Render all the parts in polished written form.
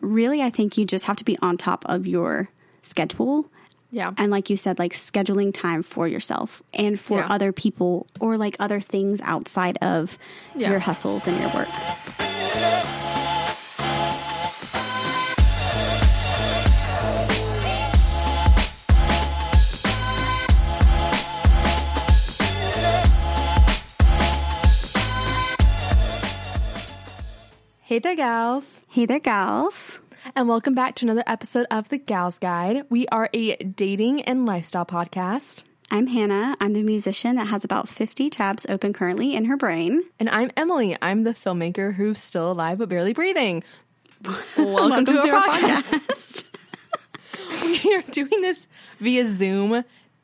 really, I think you just have to be on top of your schedule. Yeah. And like you said, like scheduling time for yourself and for other people or like other things outside of your hustles and your work. Hey there, gals. Hey there, gals. And welcome back to another episode of The Gals Guide. We are a dating and lifestyle podcast. I'm Hannah. I'm the musician that has about 50 tabs open currently in her brain. And I'm Emily. I'm the filmmaker who's still alive but barely breathing. Welcome to our podcast. We are doing this via Zoom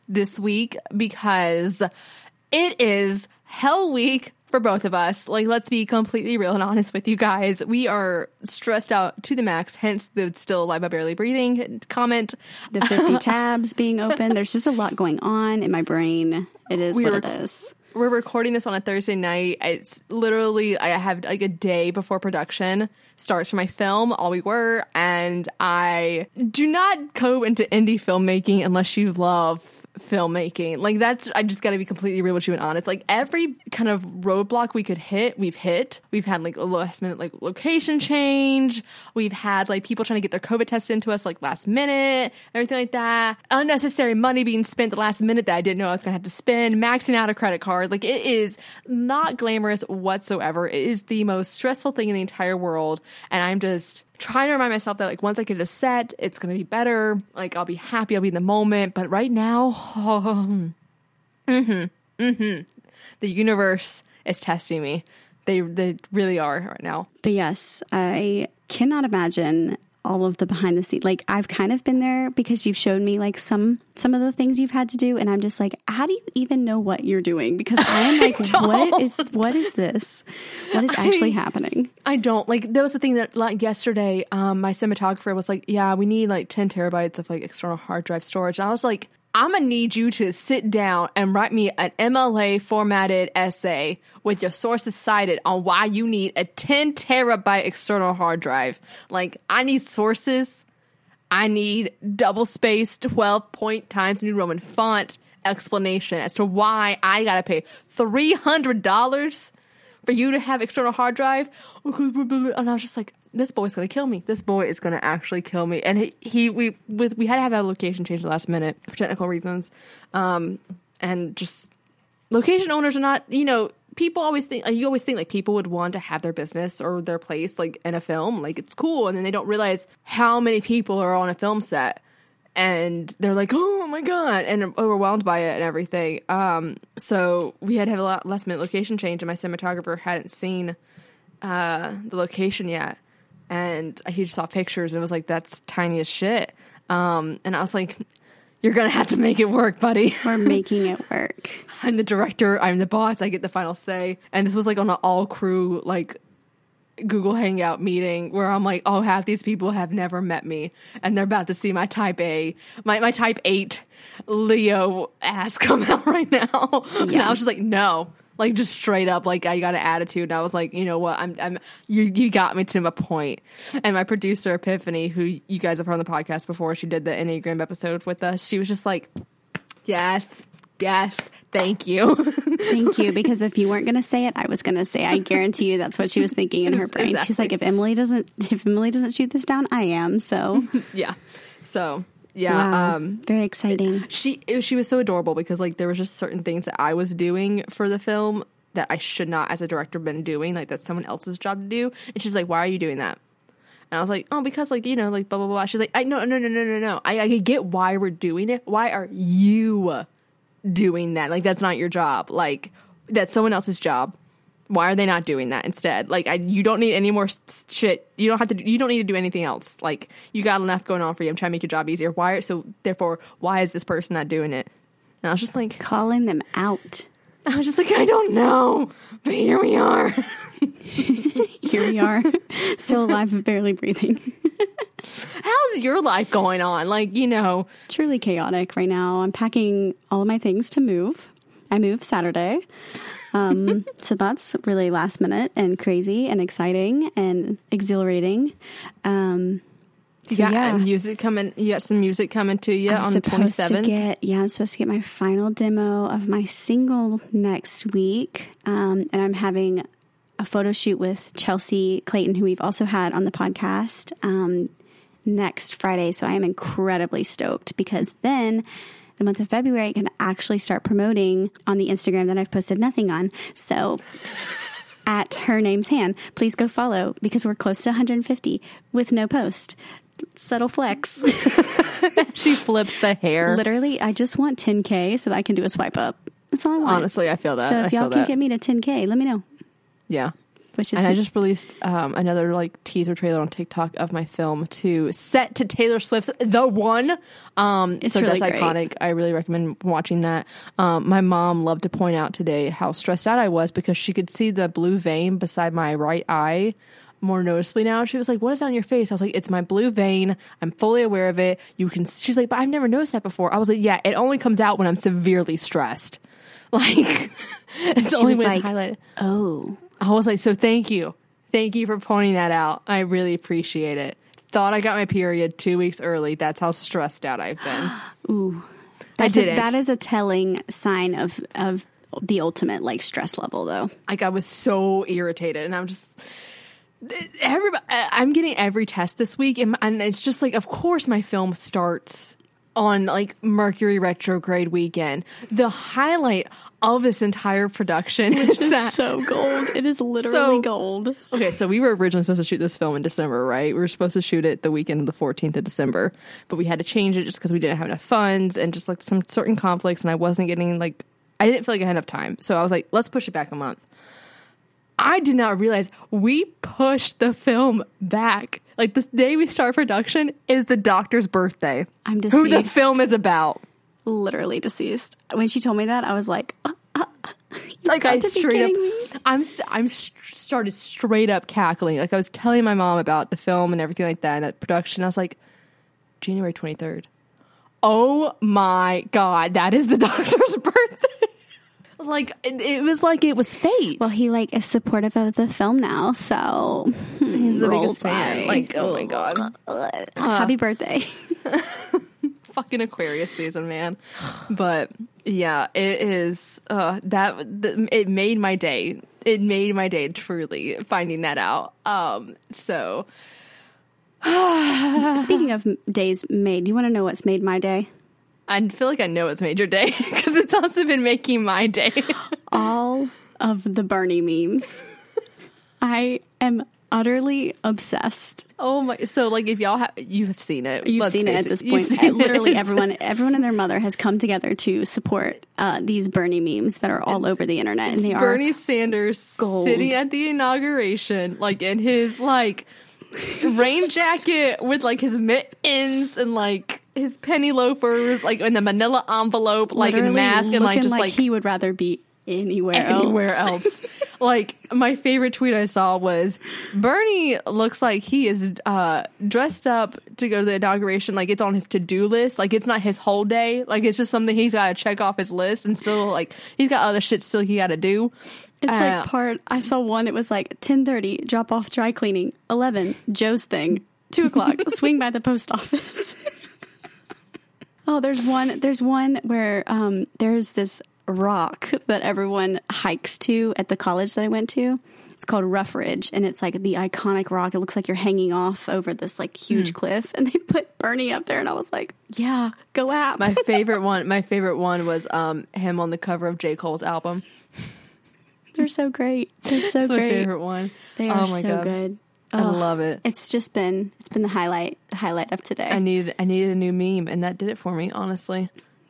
this week because it is Hell Week. For both of us, like, let's be completely real and honest with you guys. We are stressed out to the max, hence the still alive but barely breathing comment. The 50 tabs being open. There's just a lot going on in my brain. It is what it is. We're recording this on a Thursday night. It's literally, I have like a day before production starts for my film, All We Were, and I do not go into indie filmmaking unless you love filmmaking. Like that's, I just got to be completely real with you and honest. Like every kind of roadblock we could hit, we've hit. We've had like a last minute like location change. We've had like people trying to get their COVID test into us like last minute, everything like that. Unnecessary money being spent the last minute that I didn't know I was going to have to spend, maxing out a credit card. Like it is not glamorous whatsoever. It is the most stressful thing in the entire world. And I'm just trying to remind myself that like once I get a set, it's going to be better. Like I'll be happy. I'll be in the moment. But right now, the universe is testing me. They really are right now. But yes, I cannot imagine all of the behind the scenes. Like I've kind of been there because you've shown me like some of the things you've had to do. And I'm just like, how do you even know what you're doing? Because I'm like, what is this? What is actually happening? I don't like, that was the thing that like yesterday, my cinematographer was like, yeah, we need like 10 terabytes of like external hard drive storage. And I was like, I'm going to need you to sit down and write me an MLA formatted essay with your sources cited on why you need a 10 terabyte external hard drive. Like, I need sources. I need double spaced 12-point Times New Roman font explanation as to why I got to pay $300 for you to have external hard drive. And I was just like, this boy's going to kill me. This boy is going to actually kill me. And we had to have a location change the last minute for technical reasons. And just location owners are not, you know, people always think, you always think like people would want to have their business or their place like in a film, like it's cool. And then they don't realize how many people are on a film set and they're like, oh my God, and overwhelmed by it and everything. So we had to have a last minute location change and my cinematographer hadn't seen the location yet. And he just saw pictures and was like, that's tiny as shit. And I was like, you're going to have to make it work, buddy. We're making it work. I'm the director. I'm the boss. I get the final say. And this was like on an all crew, like Google Hangout meeting where I'm like, oh, half these people have never met me. And they're about to see my my type 8 Leo ass come out right now. Yeah. And I was just like, no. Like just straight up, like I got an attitude, and I was like, you know what, you got me to my point. And my producer Epiphany, who you guys have heard on the podcast before, she did the Enneagram episode with us. She was just like, yes, thank you, thank you. Because if you weren't gonna say it, I was gonna say. I guarantee you, that's what she was thinking in her brain. Exactly. She's like, if Emily doesn't shoot this down, I am. So yeah, so. Yeah, wow, very exciting. She was so adorable because like there was just certain things that I was doing for the film that I should not as a director been doing, like that's someone else's job to do. And she's like, "Why are you doing that?" And I was like, "Oh, because like, you know, like blah blah blah." She's like, "I no. I get why we're doing it. Why are you doing that? Like that's not your job. Like that's someone else's job. Why are they not doing that instead? Like you don't need any more shit. You don't need to do anything else. Like you got enough going on for you. I'm trying to make your job easier. Why is this person not doing it?" And I was just like, calling them out. I was just like, I don't know, but here we are. Still alive but barely breathing. How's your life going on? Like, you know, truly chaotic right now. I'm packing all of my things to move. I move Saturday. So that's really last minute and crazy and exciting and exhilarating. So, music coming. You got some music coming to you on the 27th. I'm supposed to get my final demo of my single next week, and I'm having a photo shoot with Chelsea Clayton, who we've also had on the podcast, next Friday. So I am incredibly stoked because then the month of February I can actually start promoting on the Instagram that I've posted nothing on. So at her name's Han, please go follow because we're close to 150 with no post. Subtle flex. She flips the hair. Literally, I just want 10K so that I can do a swipe up. That's all I want. Honestly, I feel that. So if y'all can get me to 10K, let me know. Yeah. I just released another teaser trailer on TikTok of my film set to Taylor Swift's The One. So really that's iconic. I really recommend watching that. My mom loved to point out today how stressed out I was because she could see the blue vein beside my right eye more noticeably now. She was like, "What is that on your face?" I was like, "It's my blue vein. I'm fully aware of it. You can." She's like, "But I've never noticed that before." I was like, "Yeah, it only comes out when I'm severely stressed. It's only when it's highlighted." Oh. I was like, so thank you. Thank you for pointing that out. I really appreciate it. Thought I got my period 2 weeks early. That's how stressed out I've been. Ooh. That is a telling sign of the ultimate stress level though. I was so irritated and I'm just... I'm getting every test this week and it's just of course my film starts on Mercury retrograde weekend. The highlight of this entire production is so gold. It is literally gold. Okay, so we were originally supposed to shoot this film in December, right? We were supposed to shoot it the weekend of the 14th of December, but we had to change it just because we didn't have enough funds and just some certain conflicts, and I wasn't getting I didn't feel like I had enough time. So I was like, let's push it back a month. I did not realize we pushed the film back. The day we start production is the doctor's birthday. I'm deceased. Who the film is about. Literally deceased. When she told me that, I was like, I straight up, me. I'm started straight up cackling. I was telling my mom about the film and everything like that and at production. I was like, January 23rd. Oh my God, that is the doctor's birthday. It was it was fate. Well, he is supportive of the film now, so he's the biggest fan. Oh my God, happy birthday! Fucking Aquarius season, man. But yeah, it is it made my day. It made my day truly finding that out. So speaking of days made, do you want to know what's made my day? I feel I know it's made your day because it's also been making my day. All of the Bernie memes. I am utterly obsessed. Oh my! So if y'all you have seen it. You've seen it at this point. Literally everyone and their mother has come together to support these Bernie memes that are all over the internet. And they are Bernie Sanders gold. Sitting at the inauguration, in his rain jacket with his mittens and his penny loafers, in the manila envelope, in a mask, and he would rather be anywhere else. My favorite tweet I saw was Bernie looks like he is dressed up to go to the inauguration. It's on his to-do list. It's not his whole day. It's just something he's got to check off his list, and still he's got other shit still he got to do. It's I saw one. It was 10:30 drop off dry cleaning, 11 Joe's thing, 2:00 swing by the post office. Oh, there's one where there's this rock that everyone hikes to at the college that I went to. It's called Rough Ridge, and it's the iconic rock. It looks like you're hanging off over this huge cliff, and they put Bernie up there, and I was like, yeah, go out. My favorite one was him on the cover of J. Cole's album. They're so great. They're so That's great. My favorite one. They are good. I love it. It's just been the highlight of today. I needed a new meme, and that did it for me, honestly.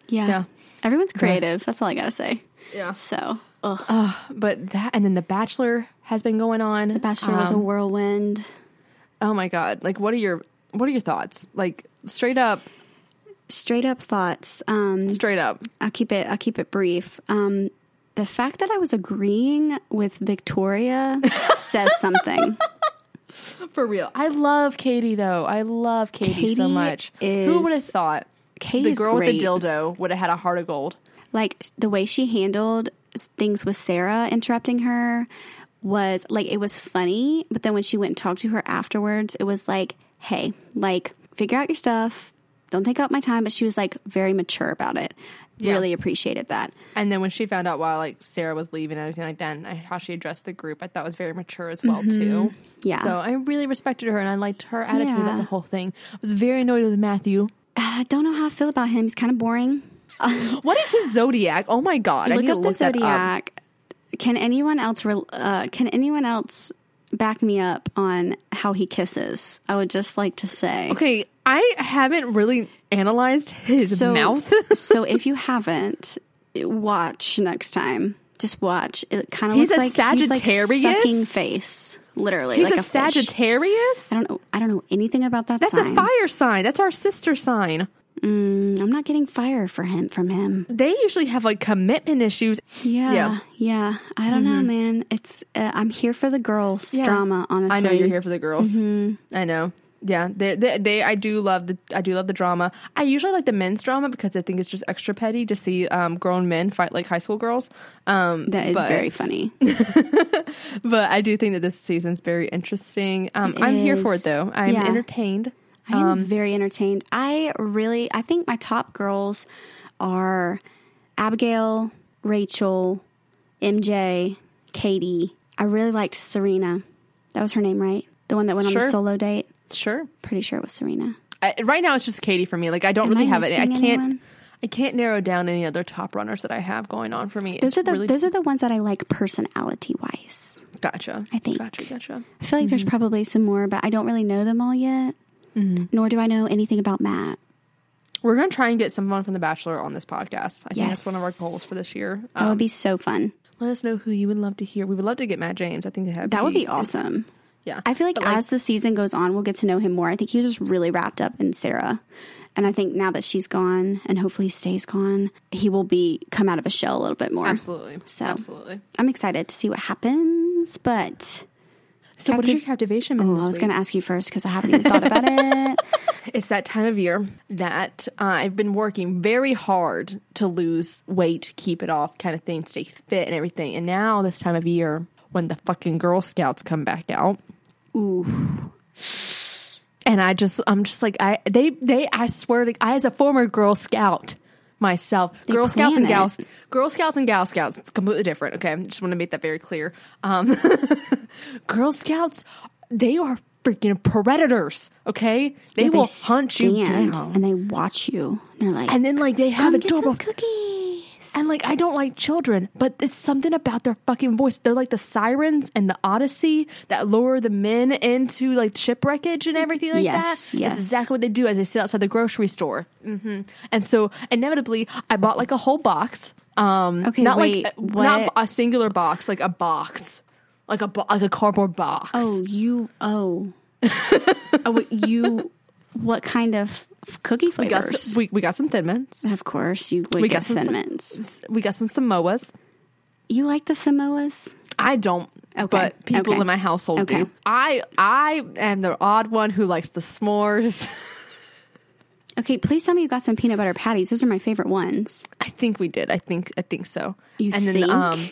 Yeah. Everyone's creative. That's all I gotta say. Yeah. So but that, and then The Bachelor has been going on. The Bachelor was a whirlwind. Oh my God. What are your thoughts? Straight up thoughts. Straight up. I'll keep it brief. The fact that I was agreeing with Victoria says something. For real. I love Katie, though. I love Katie so much. Who would have thought Katie's the girl with the dildo would have had a heart of gold? The way she handled things with Sarah interrupting her was like, it was funny. But then when she went and talked to her afterwards, it was like, hey, like, figure out your stuff. Don't take up my time. But she was like very mature about it. Yeah. Really appreciated that. And then when she found out while like Sarah was leaving and everything like that, and how she addressed the group, I thought was very mature as well, mm-hmm. too. Yeah. So I really respected her and I liked her attitude about the whole thing. I was very annoyed with Matthew. I don't know how I feel about him. He's kind of boring. What is his zodiac? Oh my God. I need to look that up. Look up the zodiac. Can anyone else back me up on how he kisses? I would just like to say. Okay, I haven't really analyzed his mouth. So if you haven't, watch next time. Just watch. It kind of looks like Sagittarius? He's like sucking face. Literally, he's like a Sagittarius? Fish. I don't know anything about that sign. That's a fire sign. That's our sister sign. I'm not getting fire from him. They usually have like commitment issues. Yeah. I don't know, man. It's I'm here for the girls drama. Honestly, I know you're here for the girls. Mm-hmm. I know. Yeah, they I do love the drama. I usually like the men's drama because I think it's just extra petty to see grown men fight like high school girls. That is very funny. But I do think that this season's very interesting. I'm here for it though. I'm entertained. I am very entertained. I think my top girls are Abigail, Rachel, MJ, Katie. I really liked Serena. That was her name, right? The one that went on the solo date. Sure. Pretty sure it was Serena. Right now it's just Katie for me. Like I don't really have it. I can't narrow down any other top runners that I have going on for me. Those are the ones that I like personality wise. Gotcha. I think. Gotcha. I feel like there's probably some more, but I don't really know them all yet. Mm-hmm. Nor do I know anything about Matt. We're going to try and get someone from The Bachelor on this podcast. I think that's one of our goals for this year. That would be so fun. Let us know who you would love to hear. We would love to get Matt James. I think that would be awesome. Yeah, I feel like as the season goes on, we'll get to know him more. I think he was just really wrapped up in Sarah. And I think now that she's gone and hopefully stays gone, he will come out of a shell a little bit more. Absolutely. So I'm excited to see what happens. But so what is your captivation been this week? I was going to ask you first because I haven't even thought about it. It's that time of year that I've been working very hard to lose weight, keep it off kind of thing, stay fit and everything. And now this time of year when the fucking Girl Scouts come back out. Ooh. And I swear, I as a former Girl Scout myself, Girl Scouts and Gal Scouts, it's completely different. Okay. I just want to make that very clear. Girl Scouts, they are freaking predators. Okay. They will hunt you down and they watch you. And they're like, and then like they have adorable cookies. And like, I don't like children, but it's something about their fucking voice. They're like the sirens and the Odyssey that lure the men into like shipwreckage and everything like that. Yes, that's exactly what they do as they sit outside the grocery store. Mm-hmm. And so inevitably, I bought like a whole box. Not a singular box, like a box, like a cardboard box. What kind of cookie flavors? We got some Thin Mints. Of course, we got some Thin Mints. We got some Samoas. You like the Samoas? I don't, but people in my household do. I am the odd one who likes the s'mores. Okay, please tell me you got some peanut butter patties. Those are my favorite ones. I think we did. I think so. Then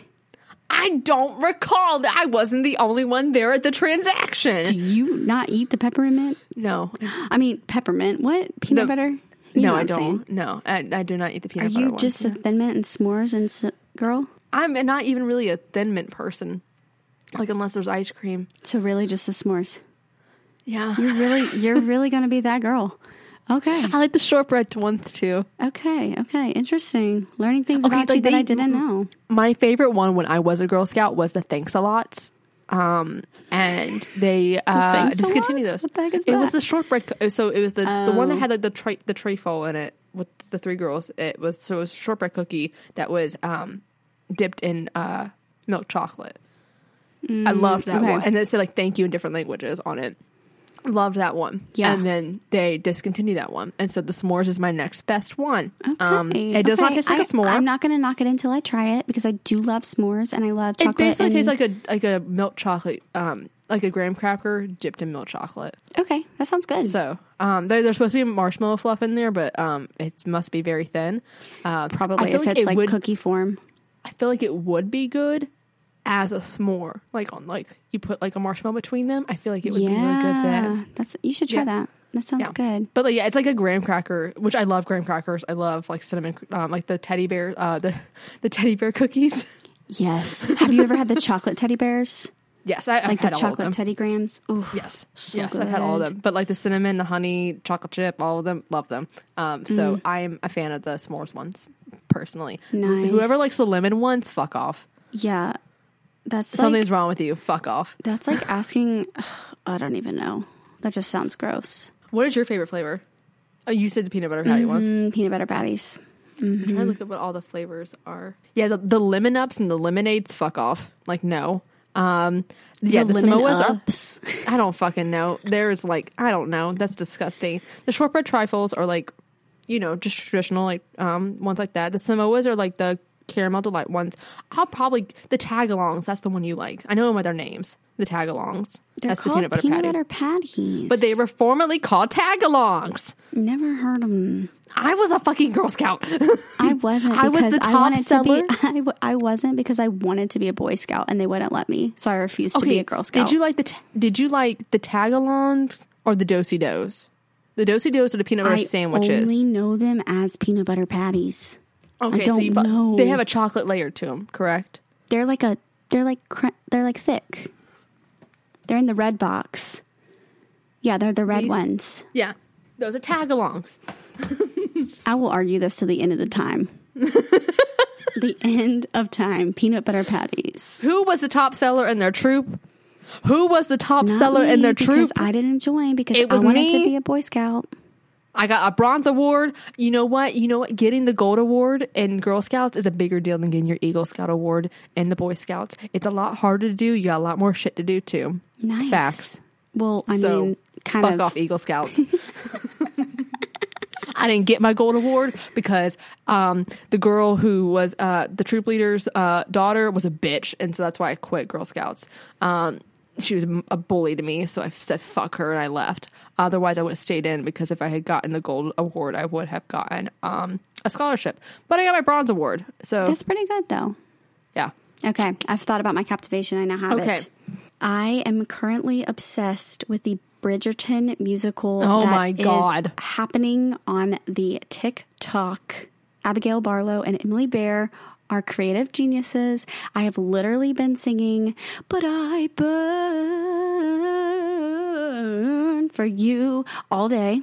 I don't recall that I wasn't the only one there at the transaction. Do you not eat the peppermint? No. I mean, peppermint. What? Peanut butter? No, I don't. No, I do not eat the peanut butter. Are you just a Thin Mint and s'mores girl? I'm not even really a Thin Mint person, like unless there's ice cream. So really just the s'mores. Yeah. You're really going to be that girl. Okay. I like the shortbread ones too. Okay. Interesting. Learning things about you that I didn't know. My favorite one when I was a Girl Scout was the Thanks a Lots. And they discontinued those. What the heck is that? It was the shortbread. So it was the one that had like the trefoil in it with the three girls. It was a shortbread cookie that was dipped in milk chocolate. I loved that one. And it said like thank you in different languages on it. Loved that one. Yeah. And then they discontinued that one. And so the s'mores is my next best one. Okay. It does not taste like a s'more. I'm not going to knock it until I try it because I do love s'mores and I love chocolate. It basically tastes like a milk chocolate, like a graham cracker dipped in milk chocolate. Okay. That sounds good. So there's supposed to be marshmallow fluff in there, but it must be very thin. Probably if it's like cookie form. I feel like it would be good as a s'more, like on like you put like a marshmallow between them. I feel like it would be really good then. That's you should try that. That sounds good. But like, yeah, it's like a graham cracker, which I love graham crackers. I love like cinnamon, like the teddy bear, the teddy bear cookies. Yes. Have you ever had the chocolate teddy bears? Yes, I've had all of them. Like the chocolate teddy grams? Oof, yes. So yes, good. I've had all of them. But like the cinnamon, the honey, chocolate chip, all of them, love them. So I'm a fan of the s'mores ones, personally. Nice. Whoever likes the lemon ones, fuck off. Yeah. That's something's wrong with you. Fuck off. That's like asking, I don't even know. That just sounds gross. What is your favorite flavor? Oh, you said the peanut butter patty ones. Peanut butter patties. I'm trying to look at what all the flavors are. Yeah, the lemon ups and the lemonades, fuck off. Like, no. The Samoas ups. I don't fucking know. There's like, I don't know. That's disgusting. The shortbread trifles are like, you know, just traditional like ones like that. The Samoas are like the caramel delight ones. I'll probably, the Tagalongs, that's the one you like. I know them by their names. The Tagalongs. That's the peanut butter patties. But they were formerly called Tagalongs. Never heard them. I was a fucking Girl Scout. I wasn't because I wanted to be a Boy Scout and they wouldn't let me, so I refused to be a Girl Scout. Did you like the Tagalongs or the Do-si-dos? The Do-si-dos are the peanut butter sandwiches. I only know them as peanut butter patties. Okay, I don't know. They have a chocolate layer to them, correct? They're like thick. They're in the red box. Yeah, they're the red ones. Yeah, those are Tagalongs. I will argue this to the end of the time. The end of time. Peanut butter patties. Who was the top seller in their troop? Not me, I didn't join because I wanted to be a Boy Scout. I got a bronze award. You know what? Getting the gold award in Girl Scouts is a bigger deal than getting your Eagle Scout award in the Boy Scouts. It's a lot harder to do. You got a lot more shit to do, too. Nice. Facts. Well, I mean, kind of. Fuck off, Eagle Scouts. I didn't get my gold award because the girl who was the troop leader's daughter was a bitch. And so that's why I quit Girl Scouts. She was a bully to me, so I said fuck her and I left. Otherwise, I would have stayed in because if I had gotten the gold award, I would have gotten a scholarship. But I got my bronze award, so that's pretty good, though. Yeah. Okay, I've thought about my captivation. I now have it. I am currently obsessed with the Bridgerton musical. Oh my god! Is happening on the TikTok. Abigail Barlow and Emily Bear are creative geniuses. I have literally been singing, "But I burn for you" all day.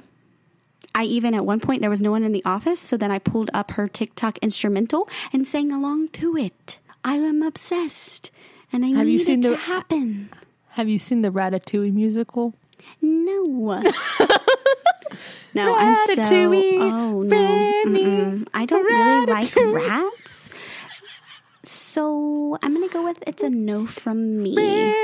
I even at one point, there was no one in the office, so then I pulled up her TikTok instrumental and sang along to it. I am obsessed, and I need it to happen. Have you seen the Ratatouille musical? No. No, I'm so... Oh, no. I don't really like rats. So I'm going to go with it's a no from me. Is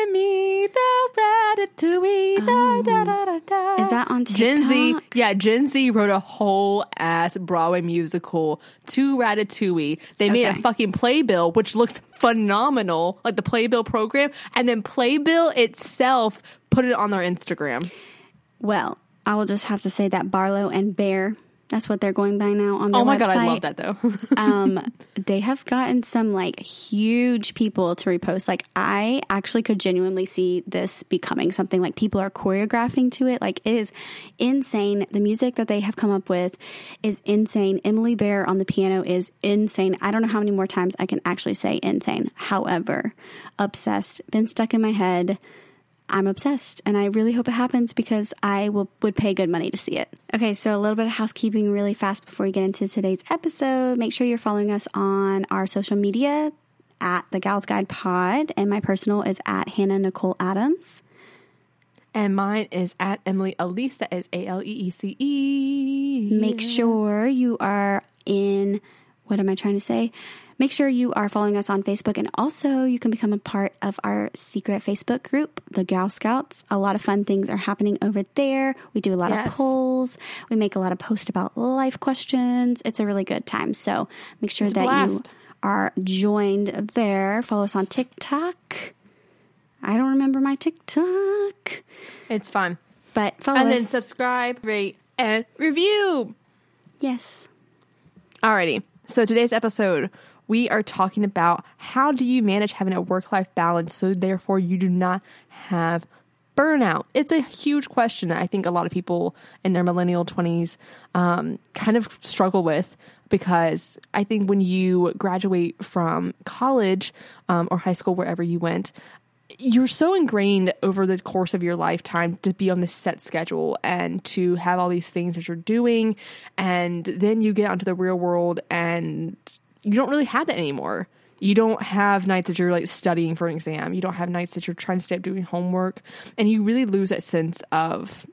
that on TikTok? Gen Z. Yeah, Gen Z wrote a whole ass Broadway musical to Ratatouille. They made a fucking Playbill, which looks phenomenal, like the Playbill program. And then Playbill itself put it on their Instagram. Well, I will just have to say that Barlow and Bear... That's what they're going by now on their website. Oh my god, I love that though. They have gotten some like huge people to repost. Like I actually could genuinely see this becoming something like people are choreographing to it. Like it is insane. The music that they have come up with is insane. Emily Bear on the piano is insane. I don't know how many more times I can actually say insane. However, obsessed. Been stuck in my head. I'm obsessed, and I really hope it happens because I would pay good money to see it. Okay, so a little bit of housekeeping really fast before we get into today's episode. Make sure you're following us on our social media at The Gals Guide Pod, and my personal is at Hannah Nicole Adams. And mine is at Emily Elise, that is Aleece. Make sure you are in, what am I trying to say? Make sure you are following us on Facebook, and also you can become a part of our secret Facebook group, The Girl Scouts. A lot of fun things are happening over there. We do a lot of polls. We make a lot of posts about life questions. It's a really good time. So make sure that you are joined there. Follow us on TikTok. I don't remember my TikTok. It's fine. But follow us. And then subscribe, rate, and review. Yes. Alrighty. So today's episode... we are talking about how do you manage having a work-life balance so therefore you do not have burnout. It's a huge question that I think a lot of people in their millennial 20s kind of struggle with, because I think when you graduate from college or high school, wherever you went, you're so ingrained over the course of your lifetime to be on this set schedule and to have all these things that you're doing. And then you get out into the real world and you don't really have that anymore. You don't have nights that you're like studying for an exam. You don't have nights that you're trying to stay up doing homework, and you really lose that sense of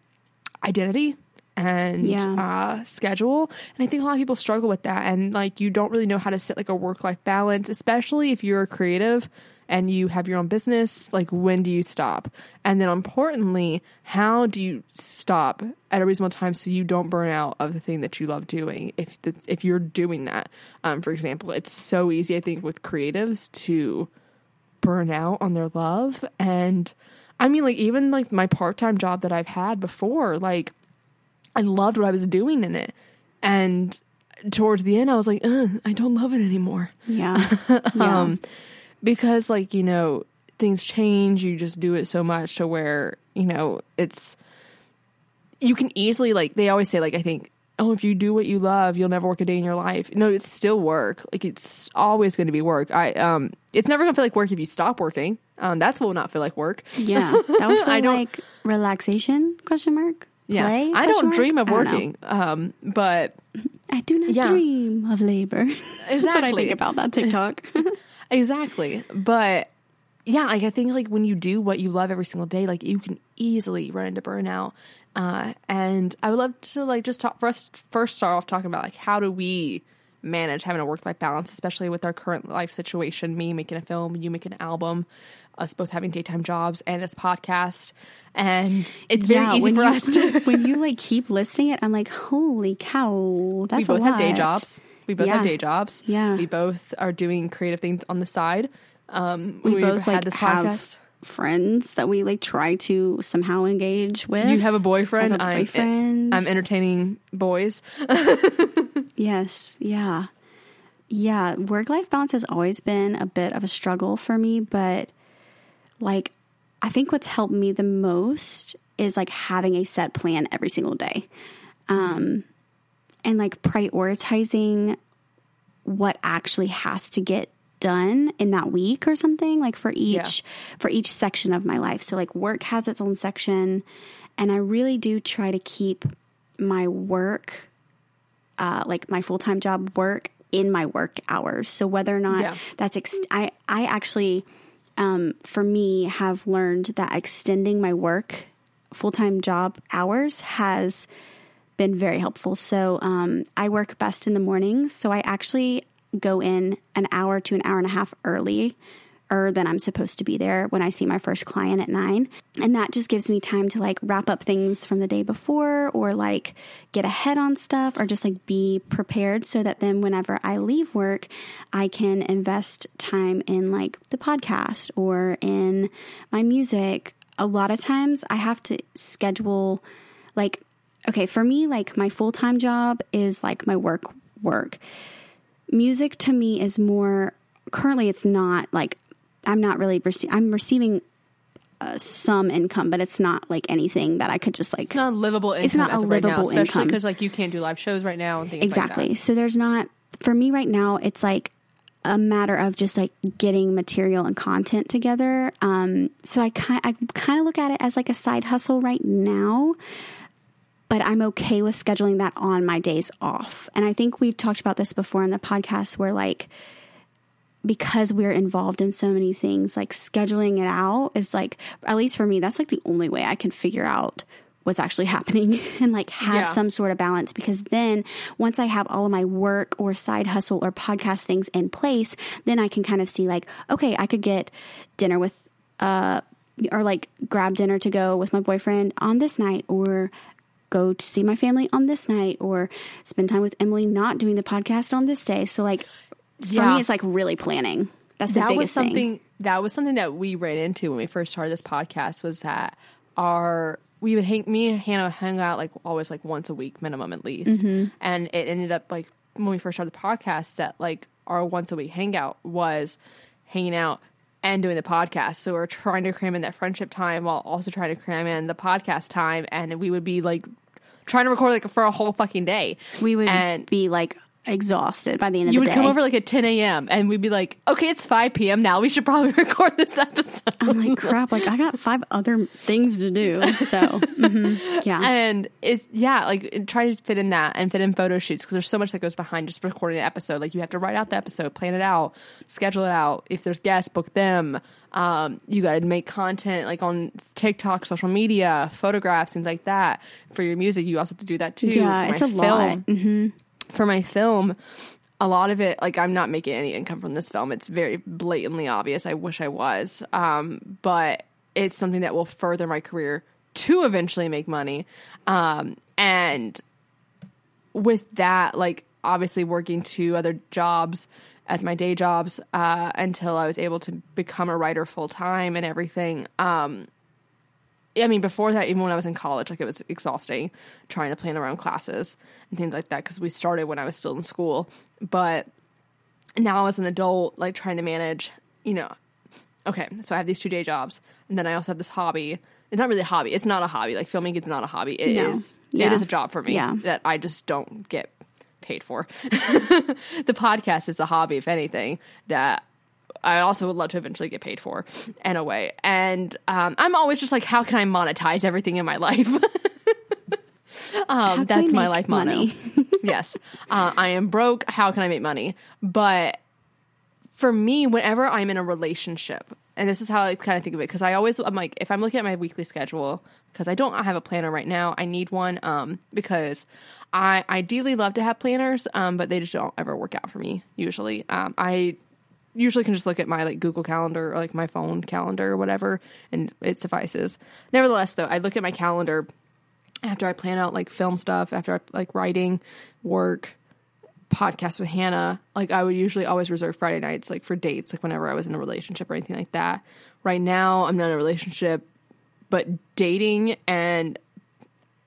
identity and schedule. And I think a lot of people struggle with that. And like, you don't really know how to set like a work-life balance, especially if you're a creative and you have your own business. Like, when do you stop? And then importantly, how do you stop at a reasonable time so you don't burn out of the thing that you love doing? If you're doing that, for example, it's so easy, I think, with creatives to burn out on their love. And I mean, like, even like my part-time job that I've had before, like, I loved what I was doing in it. And towards the end, I was like, I don't love it anymore. Yeah. Because, like, you know, things change. You just do it so much to where, you know, it's, you can easily, like, they always say, like, I think, if you do what you love, you'll never work a day in your life. No, it's still work. Like, it's always going to be work. It's never going to feel like work if you stop working. That's what will not feel like work. Yeah. That would feel like relaxation, question mark? Yeah. Play, I don't dream of working. But I do not dream of labor. Exactly. That's what I think about that TikTok. Exactly. But yeah, like, I think like when you do what you love every single day, like, you can easily run into burnout. And I would love to like just talk for us first start off talking about like, how do we manage having a work-life balance, especially with our current life situation, me making a film, you making an album, us both having daytime jobs and this podcast. And it's very easy for us to... When you like keep listing it, I'm like, holy cow, that's a lot. We both have day jobs. Yeah. We both are doing creative things on the side. We both had this podcast. Have friends that we like try to somehow engage with. You have a boyfriend. I'm entertaining boys. Yes. Yeah. Yeah. Work-life balance has always been a bit of a struggle for me, but like, I think what's helped me the most is like having a set plan every single day. And like prioritizing what actually has to get done in that week or something, like for each section of my life. So like work has its own section, and I really do try to keep my work, like my full-time job work, in my work hours. So whether or not that's, I actually, for me, have learned that extending my work full-time job hours has been very helpful. So I work best in the mornings. So I actually go in an hour to an hour and a half earlier than I'm supposed to be there when I see my first client at 9. And that just gives me time to like wrap up things from the day before, or like get ahead on stuff, or just like be prepared, so that then whenever I leave work, I can invest time in like the podcast or in my music. A lot of times I have to schedule like, okay, for me, like my full-time job is like my work. Music to me is more, currently it's not like, I'm not really, I'm receiving some income, but it's not like anything that I could just like. It's not livable income. It's not a livable income. Especially because like you can't do live shows right now and things like that. So there's not, for me right now, it's like a matter of just like getting material and content together. So I kind of look at it as like a side hustle right now. But I'm okay with scheduling that on my days off. And I think we've talked about this before in the podcast, where like, because we're involved in so many things, like scheduling it out is like, at least for me, that's like the only way I can figure out what's actually happening and like have some sort of balance. Because then once I have all of my work or side hustle or podcast things in place, then I can kind of see like, okay, I could get dinner with, or like grab dinner to go with my boyfriend on this night, or go to see my family on this night, or spend time with Emily not doing the podcast on this day. So like, for me, it's like really planning. That's the biggest thing. That was something that we ran into when we first started this podcast, was that me and Hannah hung out like always, like once a week minimum at least. Mm-hmm. And it ended up like when we first started the podcast that like our once a week hangout was hanging out and doing the podcast. So we're trying to cram in that friendship time while also trying to cram in the podcast time. And we would be like trying to record like for a whole fucking day. We would be like exhausted by the end of the day. You would come over like at 10 a.m. and we'd be like, okay, it's 5 p.m. now. We should probably record this episode. I'm like, crap, like I got 5 other things to do. So, yeah. And it's, yeah, like try to fit in that and fit in photo shoots because there's so much that goes behind just recording an episode. Like you have to write out the episode, plan it out, schedule it out. If there's guests, book them. You got to make content like on TikTok, social media, photographs, things like that. For your music, you also have to do that too. Yeah, it's a lot. Mm-hmm. For my film, a lot of it, like, I'm not making any income from this film. It's very blatantly obvious. I wish I was. But it's something that will further my career to eventually make money. And with that, like, obviously working 2 other jobs as my day jobs until I was able to become a writer full-time and everything. I mean, before that, even when I was in college, like, it was exhausting trying to plan around classes and things like that because we started when I was still in school. But now as an adult, like, trying to manage, you know, okay, so I have these 2 day jobs, and then I also have this hobby. It's not really a hobby. It's not a hobby. Like, filming is not a hobby. It is. Yeah. It is a job for me that I just don't get paid for. The podcast is a hobby, if anything, that I also would love to eventually get paid for in a way. And I'm always just like, how can I monetize everything in my life? That's my life motto. Yes. I am broke. How can I make money? But for me, whenever I'm in a relationship, and this is how I kind of think of it, because I'm like, if I'm looking at my weekly schedule, because I don't have a planner right now, I need one because I ideally love to have planners, but they just don't ever work out for me usually. I usually can just look at my like Google Calendar or like my phone calendar or whatever, and it suffices. Nevertheless, though, I look at my calendar after I plan out like film stuff, after I like writing, work, podcast with Hannah. Like I would usually always reserve Friday nights like for dates, like whenever I was in a relationship or anything like that. Right now, I'm not in a relationship, but dating, and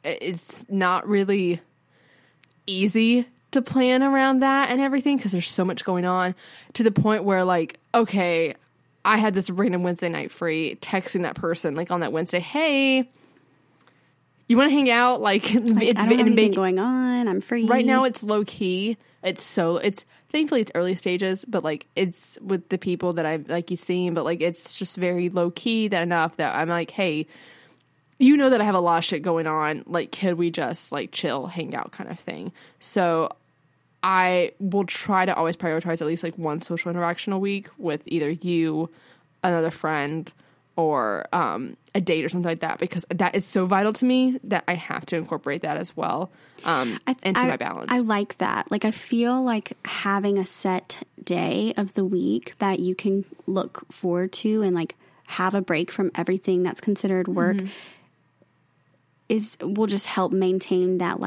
it's not really easy to plan around that and everything because there's so much going on, to the point where like, okay, I had this random Wednesday night free, texting that person like on that Wednesday, hey, you want to hang out? Like it's been going on. I'm free right now. It's low key. It's thankfully it's early stages, but like it's with the people that I've like you've seen, but like it's just very low key that enough that I'm like, hey, you know that I have a lot of shit going on. Like, could we just like chill, hang out kind of thing? So I will try to always prioritize at least like one social interaction a week with either you, another friend, or a date or something like that, because that is so vital to me that I have to incorporate that as well into my balance. I like that. Like, I feel like having a set day of the week that you can look forward to and like have a break from everything that's considered work will just help maintain that,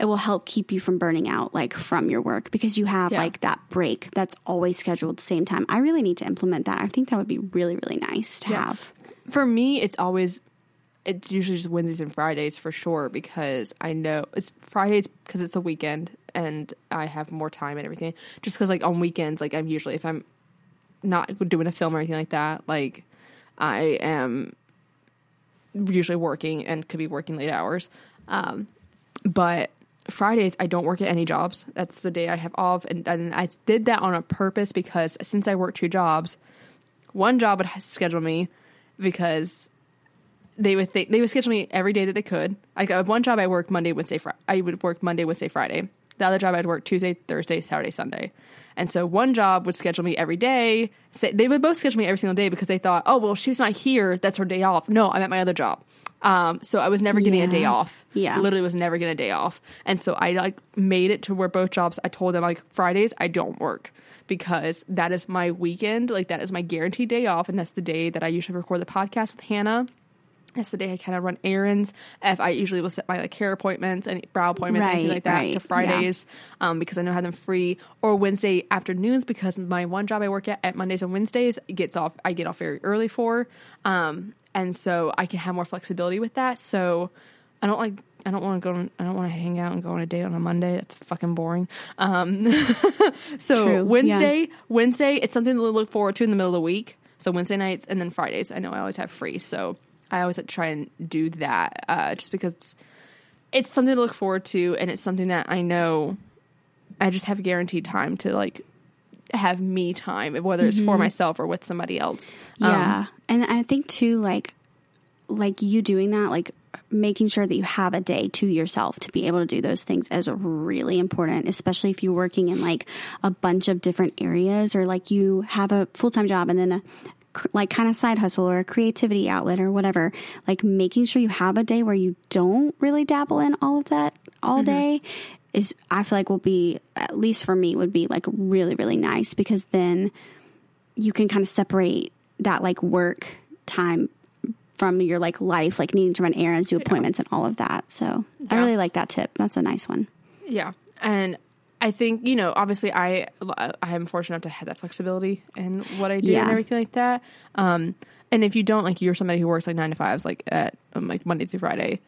it will help keep you from burning out, like, from your work, because you have, like, that break that's always scheduled same time. I really need to implement that. I think that would be really, really nice to have. For me, it's usually just Wednesdays and Fridays for sure, because I know it's Fridays because it's the weekend and I have more time and everything. Just because, like, on weekends, like, I'm usually, if I'm not doing a film or anything like that, like, I am usually working and could be working late hours. But Fridays, I don't work at any jobs. That's the day I have off. And I did that on a purpose because since I work 2 jobs, one job would schedule me because they would schedule me every day that they could. Like, I have one job I work Monday, Wednesday, Friday. I would work Monday, Wednesday, Friday. The other job I'd work Tuesday, Thursday, Saturday, Sunday. And so one job would schedule me every day. They would both schedule me every single day because they thought, oh, well, she's not here. That's her day off. No, I'm at my other job. So I was never getting a day off. Yeah. Literally was never getting a day off. And so I like made it to where both jobs, I told them like Fridays, I don't work because that is my weekend. Like that is my guaranteed day off. And that's the day that I usually record the podcast with Hannah. That's the day I kind of run errands. I usually will set my like hair appointments and brow appointments and things like that to Fridays because I know I have them free, or Wednesday afternoons because my one job I work at Mondays and Wednesdays gets off. I get off very early for, and so I can have more flexibility with that. So I don't like I don't want to go. I don't want to hang out and go on a date on a Monday. That's fucking boring. So true. Wednesday, it's something to look forward to in the middle of the week. So Wednesday nights and then Fridays, I know I always have free. So I always try and do that just because it's something to look forward to. And it's something that I know I just have guaranteed time to like have me time, whether it's for myself or with somebody else. Yeah. And I think too, like you doing that, like making sure that you have a day to yourself to be able to do those things is really important, especially if you're working in like a bunch of different areas or like you have a full-time job and then a like kind of side hustle or a creativity outlet or whatever, like making sure you have a day where you don't really dabble in all of that all day is, I feel like will be, at least for me, would be like really, really nice because then you can kind of separate that like work time from your like life, like needing to run errands, do appointments and all of that. So I really like that tip. That's a nice one. Yeah. And I think, you know, obviously I am fortunate enough to have that flexibility in what I do and everything like that. And if you don't, like you're somebody who works like 9 to 5s, like at like Monday through Friday,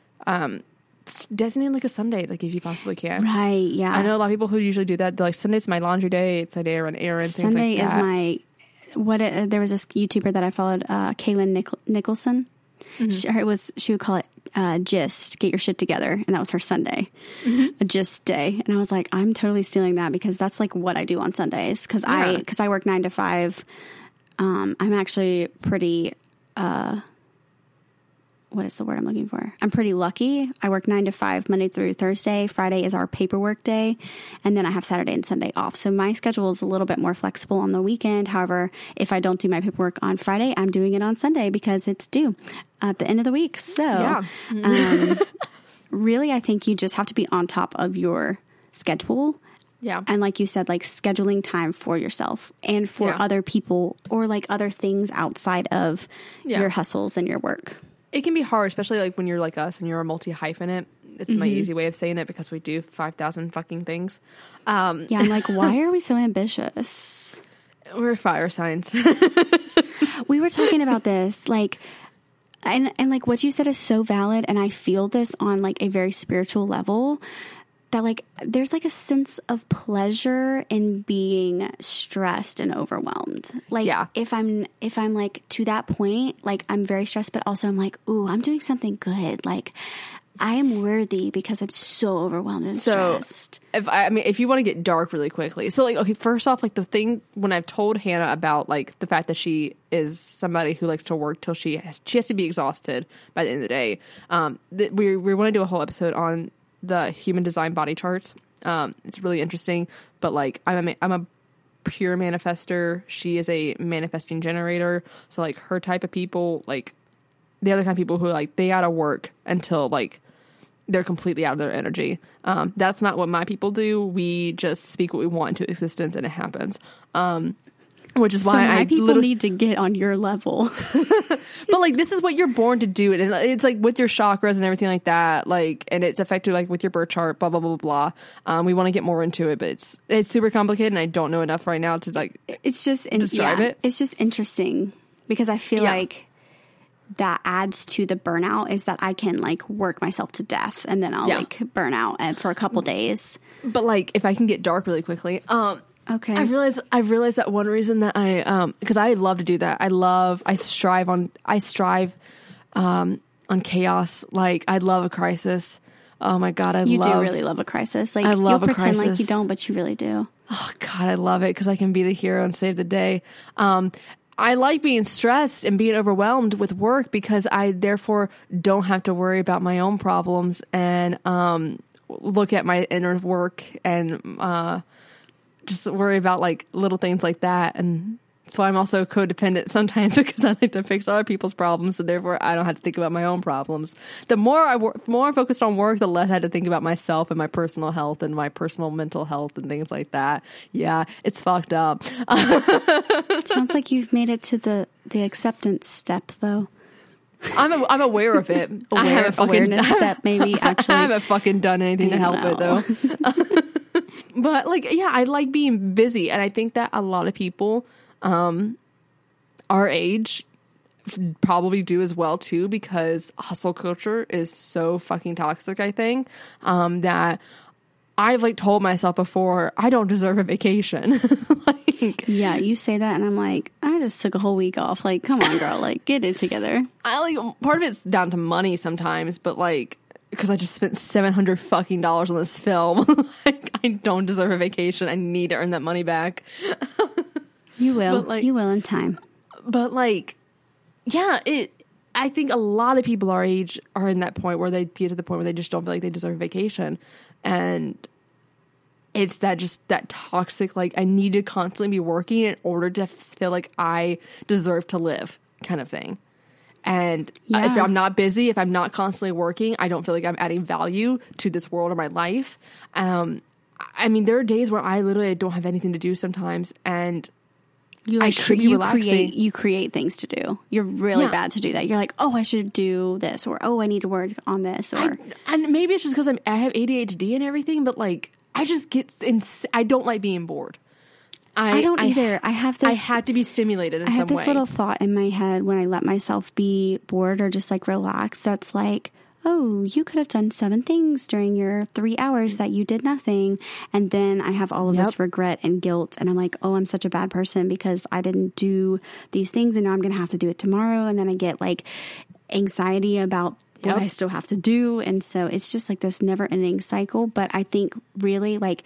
designate like a Sunday, like if you possibly can. Right. Yeah. I know a lot of people who usually do that. They're like, Sunday's my laundry day. It's my day I run errands. Sunday things like that. There was this YouTuber that I followed, Kaylin Nicholson. Mm-hmm. She would call it gist, get your shit together, and that was her Sunday, a gist day. And I was like, I'm totally stealing that because that's like what I do on Sundays because I work 9 to 5. I'm actually pretty what is the word I'm looking for? I'm pretty lucky. I work 9 to 5 Monday through Thursday. Friday is our paperwork day, and then I have Saturday and Sunday off. So my schedule is a little bit more flexible on the weekend. However, if I don't do my paperwork on Friday, I'm doing it on Sunday because it's due at the end of the week. So really, I think you just have to be on top of your schedule. Yeah. And like you said, like scheduling time for yourself and for other people or like other things outside of your hustles and your work. It can be hard, especially like when you're like us and you're a multi-hyphenate. It's my easy way of saying it because we do 5,000 fucking things. Yeah, I'm like, why are we so ambitious? We're fire signs. We were talking about this, like, and like what you said is so valid, and I feel this on like a very spiritual level. That like there's like a sense of pleasure in being stressed and overwhelmed. Like if I'm like to that point, like I'm very stressed, but also I'm like, ooh, I'm doing something good. Like I am worthy because I'm so overwhelmed and stressed. If you want to get dark really quickly, so like okay, first off, like the thing when I've told Hannah about like the fact that she is somebody who likes to work till she has to be exhausted by the end of the day. We want to do a whole episode on the human design body charts. It's really interesting, but like I'm a pure manifester. She is a manifesting generator. So like her type of people, like the other kind of people who like they gotta work until like they're completely out of their energy. That's not what my people do. We just speak what we want into existence and it happens. Which is why my people need to get on your level. But like this is what you're born to do, and it's like with your chakras and everything like that, like, and it's affected like with your birth chart, blah blah blah blah. We want to get more into it, but it's super complicated, and I don't know enough right now to like. It's just describe it. It's just interesting because I feel like that adds to the burnout is that I can like work myself to death and then I'll like burn out for a couple days. But like if I can get dark really quickly, okay. I realized that one reason that I, because I love to do that. I strive on chaos. Like I love a crisis. Oh my God. You do really love a crisis. Like I love a crisis. You pretend like you don't, but you really do. Oh God. I love it. Cause I can be the hero and save the day. I like being stressed and being overwhelmed with work because I therefore don't have to worry about my own problems and, look at my inner work and, just worry about like little things like that. And so I'm also codependent sometimes because I like to fix other people's problems. So therefore I don't have to think about my own problems. The more I focused on work, the less I had to think about myself and my personal health and my personal mental health and things like that. Yeah. It's fucked up. Sounds like you've made it to the acceptance step though. I'm aware of it. I have a fucking awareness step. Maybe actually I haven't fucking done anything to help it though. But like, yeah, I like being busy. And I think that a lot of people our age probably do as well too, because hustle culture is so fucking toxic, I think, that I've like told myself before, I don't deserve a vacation. Like, yeah, you say that and I'm like, I just took a whole week off. Like, come on, girl, like get it together. I like part of it's down to money sometimes, but like, because I just spent $700 fucking dollars on this film. Like, I don't deserve a vacation. I need to earn that money back. You will. But, like, you will in time. But like, yeah, I think a lot of people our age are in that point where they get to the point where they just don't feel like they deserve a vacation. And it's that just that toxic, like, I need to constantly be working in order to feel like I deserve to live kind of thing. And yeah. If I'm not busy, if I'm not constantly working, I don't feel like I'm adding value to this world or my life. I mean, there are days where I literally don't have anything to do sometimes, and you like, I should be relaxing. You create things to do. You're really bad to do that. You're like, oh, I should do this, or oh, I need to work on this, or and maybe it's just because I have ADHD and everything, but like I just get I don't like being bored. I don't either. I had to be stimulated in some way. I had this little thought in my head when I let myself be bored or just like relax. That's like, oh, you could have done 7 things during your 3 hours that you did nothing. And then I have all of this regret and guilt. And I'm like, oh, I'm such a bad person because I didn't do these things. And now I'm going to have to do it tomorrow. And then I get like anxiety about what I still have to do. And so it's just like this never ending cycle. But I think really like,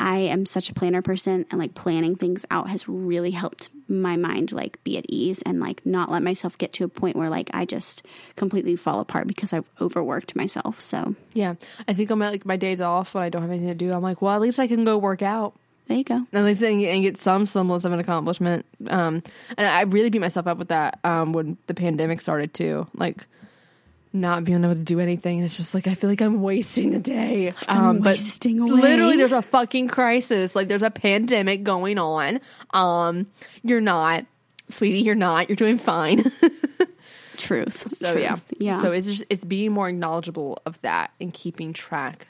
I am such a planner person, and like planning things out has really helped my mind like be at ease and like not let myself get to a point where like I just completely fall apart because I've overworked myself. So yeah, I think on my like my days off when I don't have anything to do, I'm like, well, at least I can go work out. There you go. At least and get some semblance of an accomplishment. And I really beat myself up with that when the pandemic started too. Like, not being able to do anything. It's just like, I feel like I'm wasting the day. Like I'm wasting away. Literally, there's a fucking crisis. Like, there's a pandemic going on. You're not, sweetie, you're not. You're doing fine. Truth. So, truth. Yeah. So, it's being more knowledgeable of that and keeping track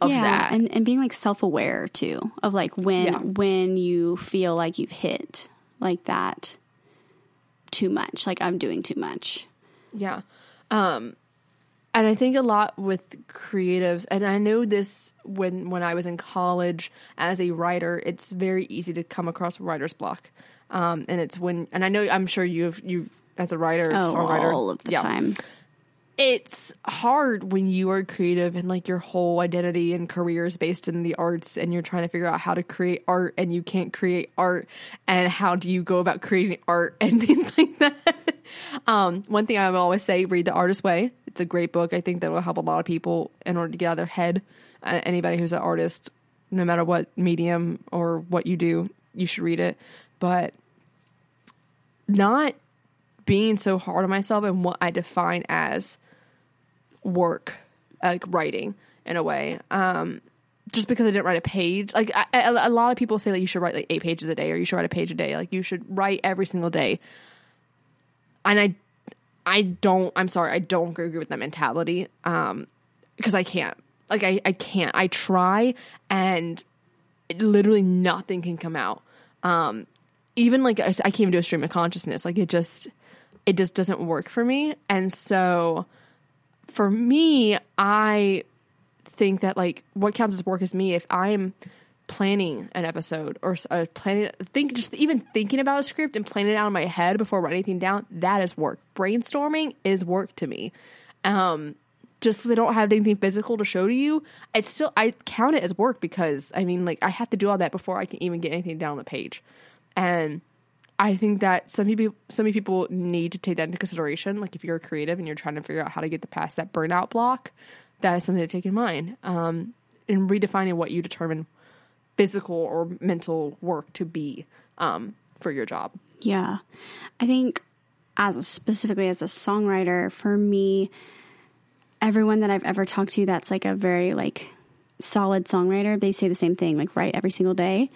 of that. And being, like, self-aware, too, of, like, when you feel like you've hit, like, that too much. Like, I'm doing too much. Yeah. And I think a lot with creatives, and I know this when I was in college as a writer, it's very easy to come across writer's block. And it's and I know, I'm sure you've as a writer, songwriter, all of the time. It's hard when you are creative and like your whole identity and career is based in the arts, and you're trying to figure out how to create art and you can't create art, and how do you go about creating art and things like that. One thing I will always say, read The Artist's Way. It's a great book. I think that will help a lot of people in order to get out of their head. Anybody who's an artist, no matter what medium or what you do, you should read it. But not being so hard on myself and what I define as work, like writing in a way, just because I didn't write a page. Like a lot of people say that you should write like 8 pages a day, or you should write a page a day. Like you should write every single day. And I don't agree with that mentality. Cause I can't, like, I can't, I try and literally nothing can come out. Even like I can't even do a stream of consciousness. Like it just doesn't work for me. And so for me, I think that like what counts as work is me. If I'm planning an episode or even thinking about a script and planning it out in my head before writing anything down, that is work. Brainstorming is work to me. Just because I don't have anything physical to show to you, it's still, I count it as work because I mean, like I have to do all that before I can even get anything down on the page. And I think that so many people need to take that into consideration. Like if you're a creative and you're trying to figure out how to get past that burnout block, that is something to take in mind. And redefining what you determine physical or mental work to be for your job. Yeah. I think specifically as a songwriter, for me, everyone that I've ever talked to that's like a very like solid songwriter, they say the same thing, like write every single day.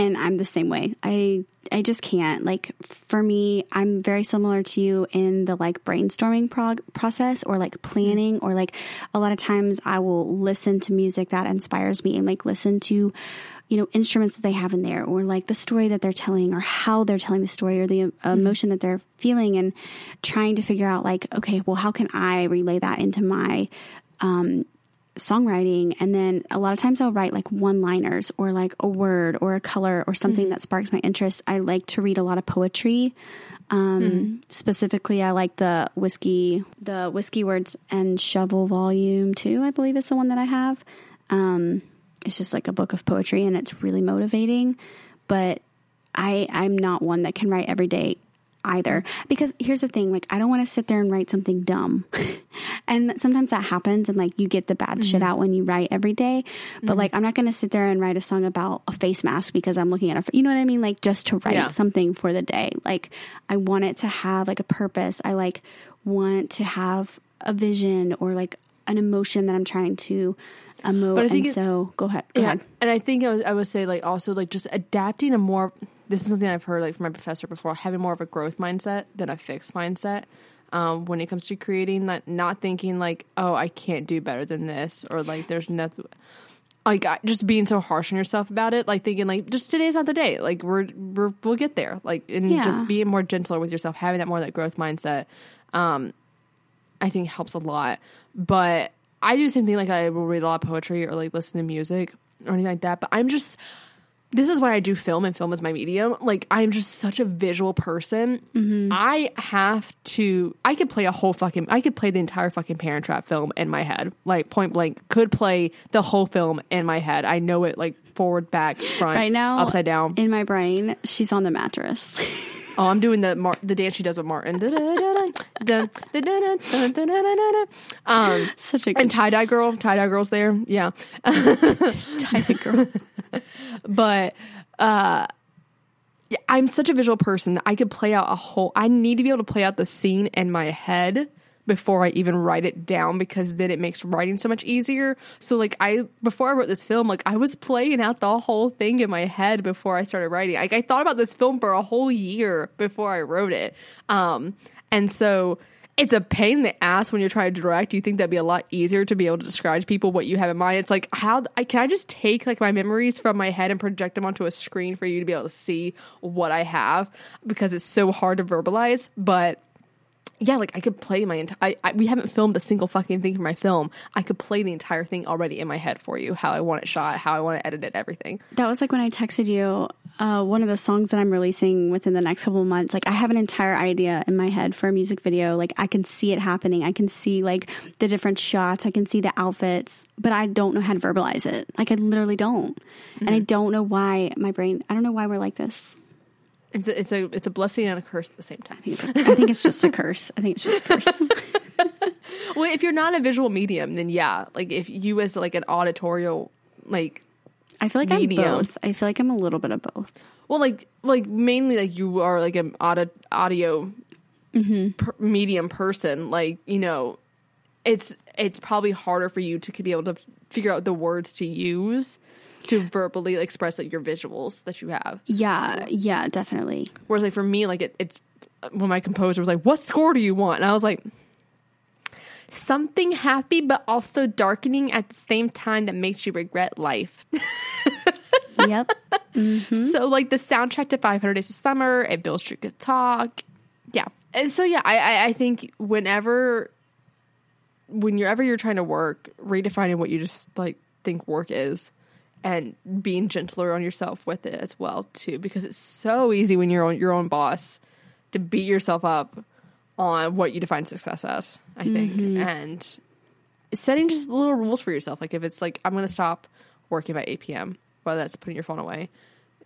And I'm the same way. I just can't. Like, for me, I'm very similar to you in the, like, brainstorming process or, like, planning, or, like, a lot of times I will listen to music that inspires me and, like, listen to, you know, instruments that they have in there, or, like, the story that they're telling, or how they're telling the story, or the emotion that they're feeling, and trying to figure out, like, okay, well, how can I relay that into my songwriting? And then a lot of times I'll write, like, one-liners, or, like, a word or a color or something that sparks my interest. I like to read a lot of poetry. Specifically, I like the whiskey words and shovel volume 2, I believe, is the one that I have. It's just like a book of poetry, and it's really motivating, but I'm not one that can write every day either, because here's the thing, like, I don't want to sit there and write something dumb. And sometimes that happens, and, like, you get the bad shit out when you write every day, but like, I'm not going to sit there and write a song about a face mask because I'm looking at you know what I mean? Like, just to write something for the day. Like, I want it to have, like, a purpose. I, like, want to have a vision, or, like, an emotion that I'm trying to emote. And so go ahead. And I think I would say, like, also, like, just adapting a more, this is something I've heard, like, from my professor before, having more of a growth mindset than a fixed mindset when it comes to creating that, not thinking, like, oh, I can't do better than this, or, like, there's nothing, like, just being so harsh on yourself about it, like, thinking, like, just today's not the day, like, we'll get there, like, and just being more gentler with yourself, having that more of that growth mindset, I think helps a lot. But I do the same thing, like, I will read a lot of poetry, or, like, listen to music or anything like that, but I'm just... This is why I do film, and film is my medium. Like, I'm just such a visual person. I could play the entire fucking Parent Trap film in my head. Like, point blank, could play the whole film in my head. I know it, like, forward, back, front, right now, upside down. In my brain, she's on the mattress. Oh, I'm doing the dance she does with Martin. Such a good and tie-dye girl. Tie-dye girl's there. Yeah. Tie-dye girl. But I'm such a visual person that I could play out I need to be able to play out the scene in my head before I even write it down, because then it makes writing so much easier. So, like, before I wrote this film, like, I was playing out the whole thing in my head before I started writing. Like, I thought about this film for a whole year before I wrote it. And so it's a pain in the ass when you're trying to direct. You think that'd be a lot easier to be able to describe to people what you have in mind. It's like, can I just take, like, my memories from my head and project them onto a screen for you to be able to see what I have, because it's so hard to verbalize. But yeah, like, I could play my entire... We haven't filmed a single fucking thing for my film. I could play the entire thing already in my head for you, how I want it shot, how I want to edit it, everything. That was, like, when I texted you one of the songs that I'm releasing within the next couple of months. Like, I have an entire idea in my head for a music video. Like, I can see it happening. I can see, like, the different shots. I can see the outfits. But I don't know how to verbalize it. Like, I literally don't. Mm-hmm. And I don't know why my brain... I don't know why we're like this. It's a blessing and a curse at the same time. I think it's just a curse. Well, if you're not a visual medium, then yeah. Like, if you as, like, an auditorial, like, I feel like medium, I'm both. I feel like I'm a little bit of both. Well, like mainly, like, you are, like, an audio medium person. Like, you know, it's probably harder for you to be able to figure out the words to use to verbally express, like, your visuals that you have. Yeah, definitely. Whereas, like, for me, like, it's when my composer was like, what score do you want? And I was like, something happy but also darkening at the same time that makes you regret life. Yep. Mm-hmm. So, like, the soundtrack to 500 Days of Summer, and Beale Street Could Talk. Yeah. And so, yeah, I think whenever you're trying to work, redefining what you just, like, think work is, and being gentler on yourself with it as well, too, because it's so easy when you're your own boss to beat yourself up on what you define success as, I think. And setting just little rules for yourself. Like, if it's like, I'm going to stop working by 8 p.m., whether that's putting your phone away,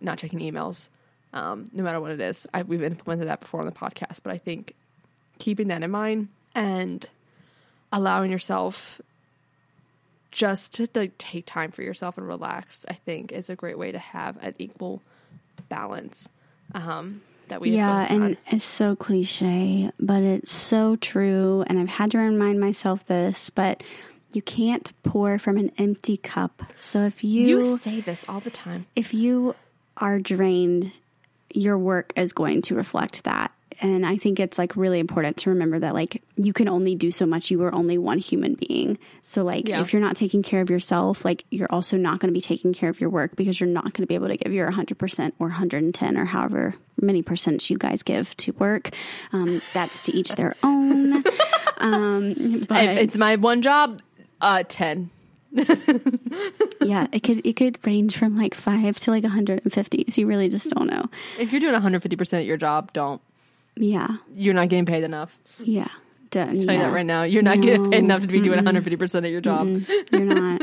not checking emails, no matter what it is. We've implemented that before on the podcast, but I think keeping that in mind and allowing yourself just to, like, take time for yourself and relax, I think, is a great way to have an equal balance that we have both and had. It's so cliche, but it's so true, and I've had to remind myself this, but you can't pour from an empty cup. So if you say this all the time, if you are drained, your work is going to reflect that. And I think it's like really important to remember that like you can only do so much. You are only one human being. So like if you're not taking care of yourself, like you're also not going to be taking care of your work, because you're not going to be able to give your 100% or 110 or however many percent you guys give to work. That's to each their own. But it's my one job, 10. Yeah, it could range from like 5 to like 150. So you really just don't know. If you're doing 150% at your job, don't. Yeah. You're not getting paid enough. Yeah. I'm telling you that right now. You're not getting paid enough to be doing 150% of your job. You're not.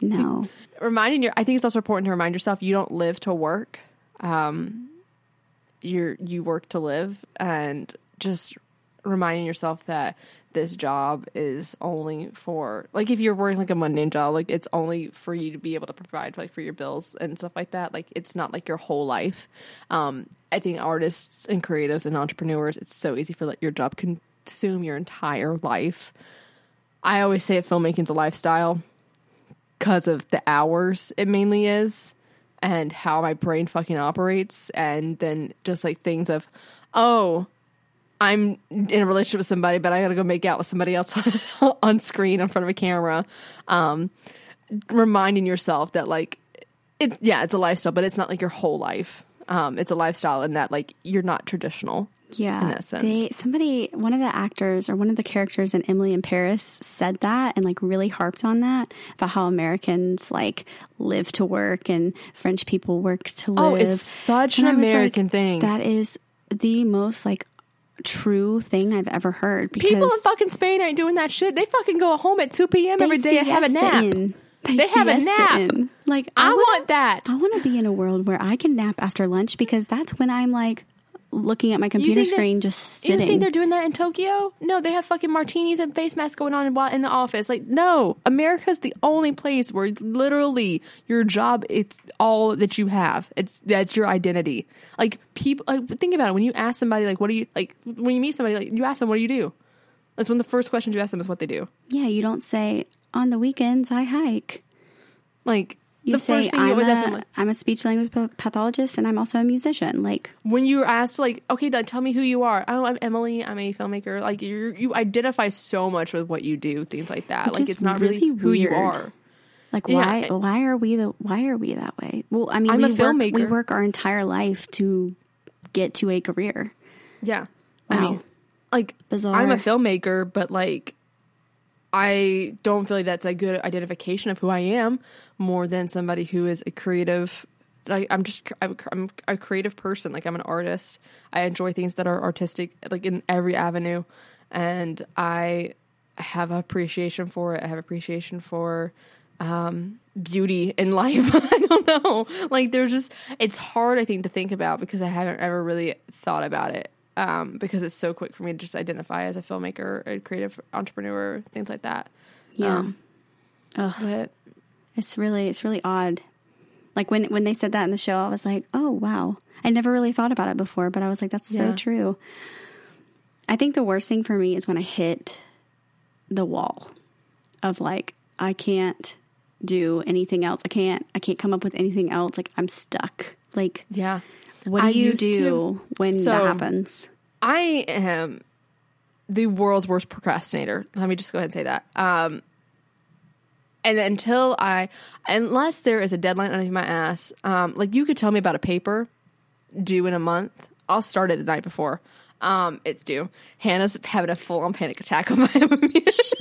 No. I think it's also important to remind yourself you don't live to work. You work to live, and just reminding yourself that this job is only for, like, if you're working like a mundane job, like it's only for you to be able to provide like for your bills and stuff like that. Like it's not like your whole life. I think artists and creatives and entrepreneurs, it's so easy for your job consume your entire life. I always say filmmaking's a lifestyle because of the hours it mainly is and how my brain fucking operates. And then just like things of, oh, I'm in a relationship with somebody, but I gotta go make out with somebody else on screen in front of a camera. Reminding yourself that like, it's a lifestyle, but it's not like your whole life. It's a lifestyle in that like you're not traditional. Yeah, in that sense. One of the actors or one of the characters in Emily in Paris said that and like really harped on that, about how Americans like live to work and French people work to live. Oh, it's such an American thing. That is the most like true thing I've ever heard. Because people in fucking Spain ain't doing that shit. They fucking go home at 2 p.m. every day and have a nap. They have a nap. Like I want that. I want to be in a world where I can nap after lunch, because that's when I'm like looking at my computer screen just sitting. You think they're doing that in Tokyo? No, they have fucking martinis and face masks going on in the office. Like, no, America's the only place where literally your job, it's all that you have. That's your identity. Like people, think about it. When you ask somebody, like, what do you, like when you meet somebody, like you ask them, what do you do? That's one of the first questions you ask them is what they do. Yeah. You don't say on the weekends, I hike. Like, you say, I'm a speech language pathologist and I'm also a musician. Like when you're asked, like, okay, tell me who you are. Oh, I'm Emily. I'm a filmmaker. Like you identify so much with what you do, things like that. Like it's not really who you are. Like why are we that way? Well, I mean, I'm a filmmaker. We work our entire life to get to a career. Yeah, wow. I mean, like bizarre. I'm a filmmaker, but like, I don't feel like that's a good identification of who I am, more than somebody who is a creative. Like I'm a creative person. Like I'm an artist. I enjoy things that are artistic, like in every avenue. And I have appreciation for it. I have appreciation for beauty in life. I don't know. Like there's just, it's hard, I think, to think about, because I haven't ever really thought about it. Because it's so quick for me to just identify as a filmmaker, a creative entrepreneur, things like that. Yeah. But it's really odd. Like when they said that in the show, I was like, oh, wow. I never really thought about it before, but I was like, that's so true. I think the worst thing for me is when I hit the wall of like, I can't do anything else. I can't come up with anything else. Like I'm stuck. Like, yeah. What do you do when that happens? I am the world's worst procrastinator. Let me just go ahead and say that. And unless there is a deadline under my ass, like you could tell me about a paper due in a month. I'll start it the night before. It's due. Hannah's having a full-on panic attack on my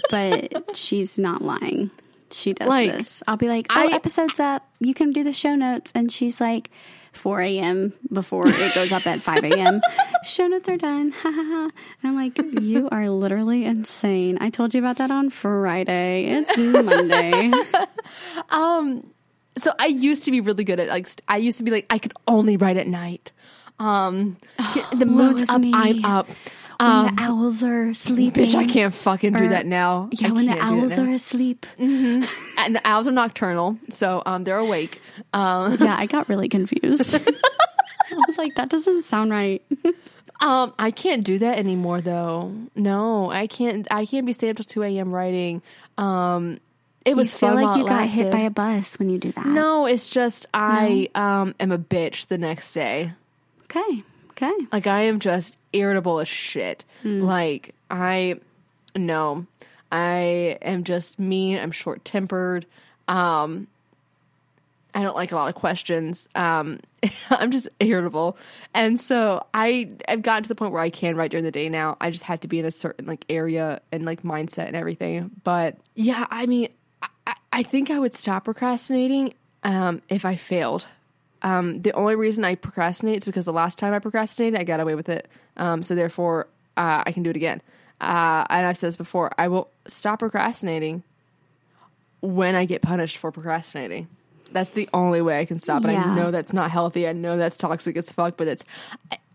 but she's not lying. She does like, this. I'll be like, episode's up. You can do the show notes. And she's like, 4 a.m. before it goes up at 5 a.m. Show notes are done. Ha ha ha. And I'm like, you are literally insane. I told you about that on Friday. It's Monday. So I used to be really good at like, I used to be like, I could only write at night. The mood's up, I'm up. When the owls are sleeping. Bitch, I can't fucking do that now. Yeah, when the owls are asleep. Mm-hmm. And the owls are nocturnal, so they're awake. Yeah, I got really confused. I was like, that doesn't sound right. I can't do that anymore, though. No, I can't be staying up till 2 a.m. writing. It was fun while it lasted. You feel like you got hit by a bus when you do that. No, it's just I am a bitch the next day. Okay. Like, I am just irritable as shit. Mm. Like, I am just mean. I'm short-tempered. I don't like a lot of questions. I'm just irritable. And so I've gotten to the point where I can write during the day now. I just have to be in a certain like area and like mindset and everything. But yeah, I mean, I think I would stop procrastinating if I failed. The only reason I procrastinate is because the last time I procrastinated, I got away with it. So therefore, I can do it again. And I've said this before, I will stop procrastinating when I get punished for procrastinating. That's the only way I can stop. And I know that's not healthy. I know that's toxic as fuck, but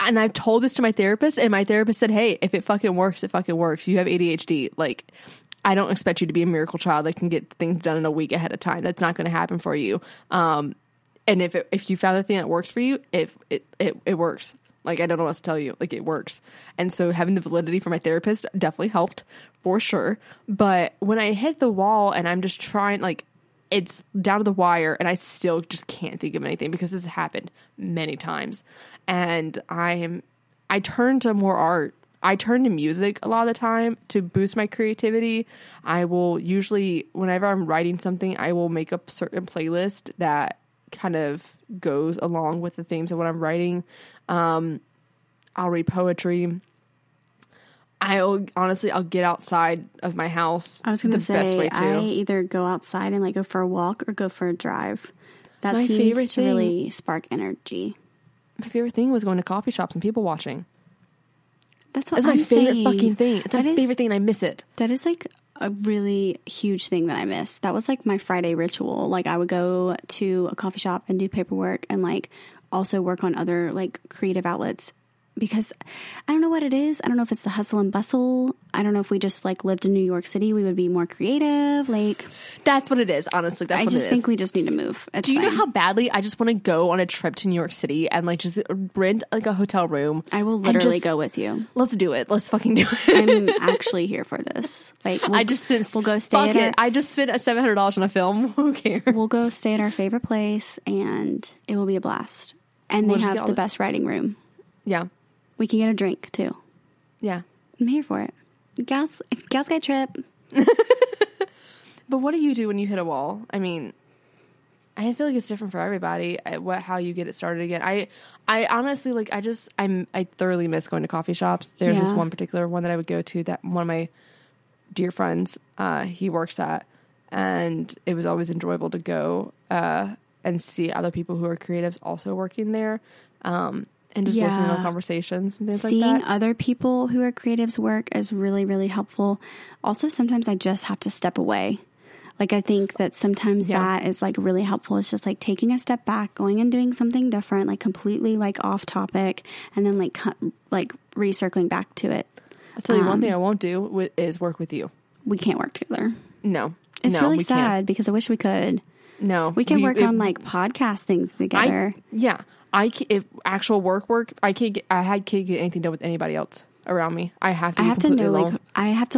and I've told this to my therapist, and my therapist said, hey, if it fucking works, it fucking works. You have ADHD. Like, I don't expect you to be a miracle child that can get things done in a week ahead of time. That's not going to happen for you. And if you found the thing that works for you, it works. Like, I don't know what else to tell you. Like, it works. And so having the validity from my therapist definitely helped for sure. But when I hit the wall and I'm just trying, like, it's down to the wire, and I still just can't think of anything because this has happened many times. And I turn to more art. I turn to music a lot of the time to boost my creativity. I will usually, whenever I'm writing something, I will make up certain playlist that kind of goes along with the themes of what I'm writing. I'll read poetry. I'll get outside of my house. I was going to say, best way to. I either go outside and like go for a walk or go for a drive. That my seems favorite to thing, really spark energy. My favorite thing was going to coffee shops and people watching. That's my favorite saying. Fucking thing. It's my favorite thing, and I miss it. That is like a really huge thing that I miss. That was like my Friday ritual. Like, I would go to a coffee shop and do paperwork and like also work on other like creative outlets. Because I don't know what it is. I don't know if it's the hustle and bustle. I don't know if we just like lived in New York City, we would be more creative. Like, that's what it is. Honestly, that's what it is. I just think we just need to move. It's Do you know how badly I just want to go on a trip to New York City and like just rent like a hotel room? I will literally go with you. Let's do it. Let's fucking do it. I'm actually here for this. Like, we'll go stay at it. I just spent $700 on a film. Who cares? We'll go stay at our favorite place, and it will be a blast. And we'll have the best writing room. Yeah. We can get a drink, too. Yeah. I'm here for it. Gals guy trip. But what do you do when you hit a wall? I mean, I feel like it's different for everybody, how you get it started again. I honestly, like, I thoroughly miss going to coffee shops. There's this one particular one that I would go to that one of my dear friends, he works at. And it was always enjoyable to go and see other people who are creatives also working there. And just listening to conversations and things like that. Seeing other people who are creatives work is really, really helpful. Also, sometimes I just have to step away. Like, I think that sometimes that is like really helpful. It's just like taking a step back, going and doing something different, like completely like off topic, and then like recircling back to it. I'll tell you one thing I won't do is work with you. We can't work together. No. It's really sad because I wish we could. No. We can work on like podcast things together. I can't get anything done with anybody else around me. I have to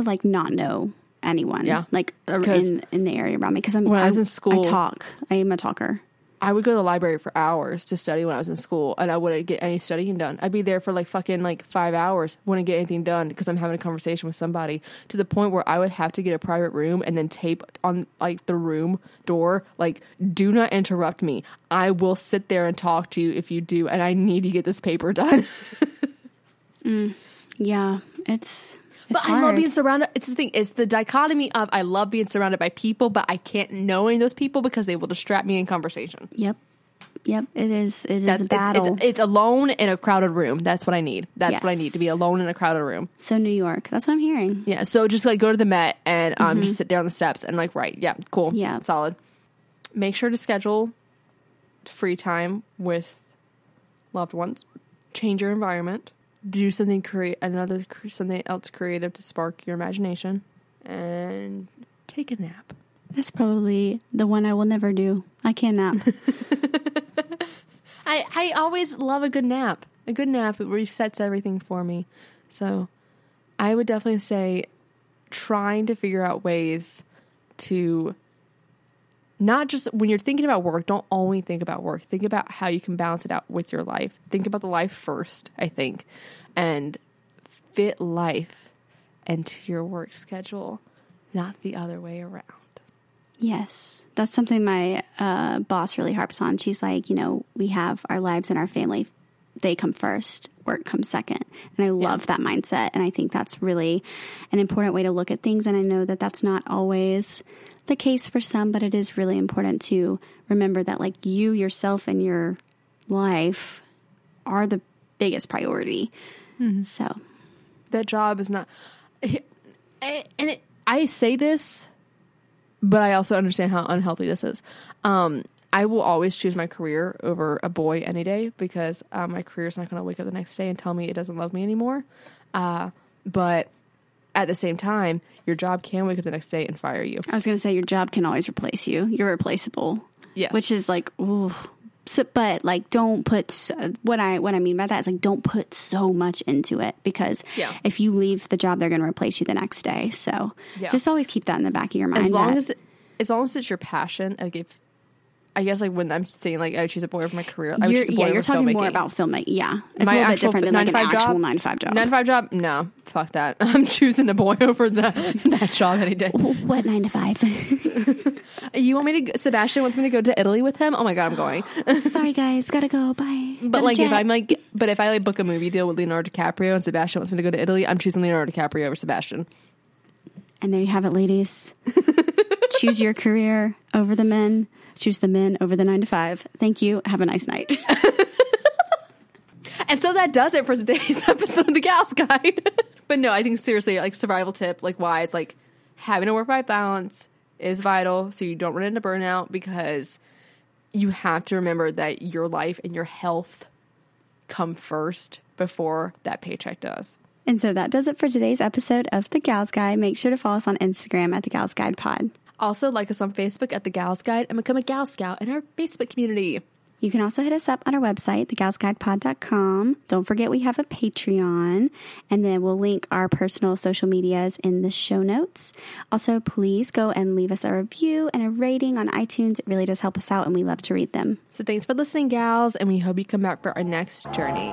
like not know anyone. Yeah, like in the area around me because when I was in school, I am a talker. I would go to the library for hours to study when I was in school, and I wouldn't get any studying done. I'd be there for like fucking like 5 hours, wouldn't get anything done because I'm having a conversation with somebody, to the point where I would have to get a private room and then tape on like the room door, like, do not interrupt me. I will sit there and talk to you if you do, and I need to get this paper done. Yeah, it's but hard. I love being surrounded. It's the thing. It's the dichotomy of I love being surrounded by people, but I can't know any of those people because they will distract me in conversation. Yep. It is a battle. It's alone in a crowded room. That's what I need. What I need, to be alone in a crowded room. So New York. That's what I'm hearing. Yeah. So just like go to the Met and just sit there on the steps and like write. Yeah. Cool. Yeah. Solid. Make sure to schedule free time with loved ones. Change your environment. Do something something else creative to spark your imagination, and take a nap. That's probably the one I will never do. I can't nap. I always love a good nap. A good nap, it resets everything for me. So I would definitely say trying to figure out ways to not just when you're thinking about work, don't only think about work. Think about how you can balance it out with your life. Think about the life first, I think, and fit life into your work schedule, not the other way around. Yes. That's something my boss really harps on. She's like, you know, we have our lives and our family. They come first, work comes second. And I love that mindset. And I think that's really an important way to look at things. And I know that that's not always the case for some, but it is really important to remember that, like, you yourself and your life are the biggest priority. Mm-hmm. So that job is not, I say this, but I also understand how unhealthy this is. I will always choose my career over a boy any day because my career is not going to wake up the next day and tell me it doesn't love me anymore. But at the same time, your job can wake up the next day and fire you. I was going to say your job can always replace you. You're replaceable. Yes. Which is like, ooh. So, but like, don't put what I mean by that is like, don't put so much into it because if you leave the job, they're going to replace you the next day. So just always keep that in the back of your mind. As long as it's your passion, like if, I guess, like, when I'm saying, like, I would choose a boy over my career, I would choose a boy over filmmaking. Yeah, you're talking more about filmmaking. Yeah. It's a little bit different than, like, an actual 9-to-5 job. 9-to-5 job? No. Fuck that. I'm choosing a boy over that job any day. What 9-to-5? You want me to... Sebastian wants me to go to Italy with him? Oh, my God, I'm going. Sorry, guys. Gotta go. Bye. But, like, if I book a movie deal with Leonardo DiCaprio and Sebastian wants me to go to Italy, I'm choosing Leonardo DiCaprio over Sebastian. And there you have it, ladies. Choose your career over the men. Choose the men over the 9-to-5. Thank you. Have a nice night. And so that does it for today's episode of The Gals Guide. But no, I think seriously, like, survival tip, like, why it's like having a work-life balance is vital so you don't run into burnout, because you have to remember that your life and your health come first before that paycheck does. And so that does it for today's episode of The Gals Guide. Make sure to follow us on Instagram at The Gals Guide Pod. Also, like us on Facebook at The Gals Guide and become a Gal Scout in our Facebook community. You can also hit us up on our website, thegalsguidepod.com. Don't forget we have a Patreon, and then we'll link our personal social medias in the show notes. Also, please go and leave us a review and a rating on iTunes. It really does help us out, and we love to read them. So thanks for listening, gals, and we hope you come back for our next journey.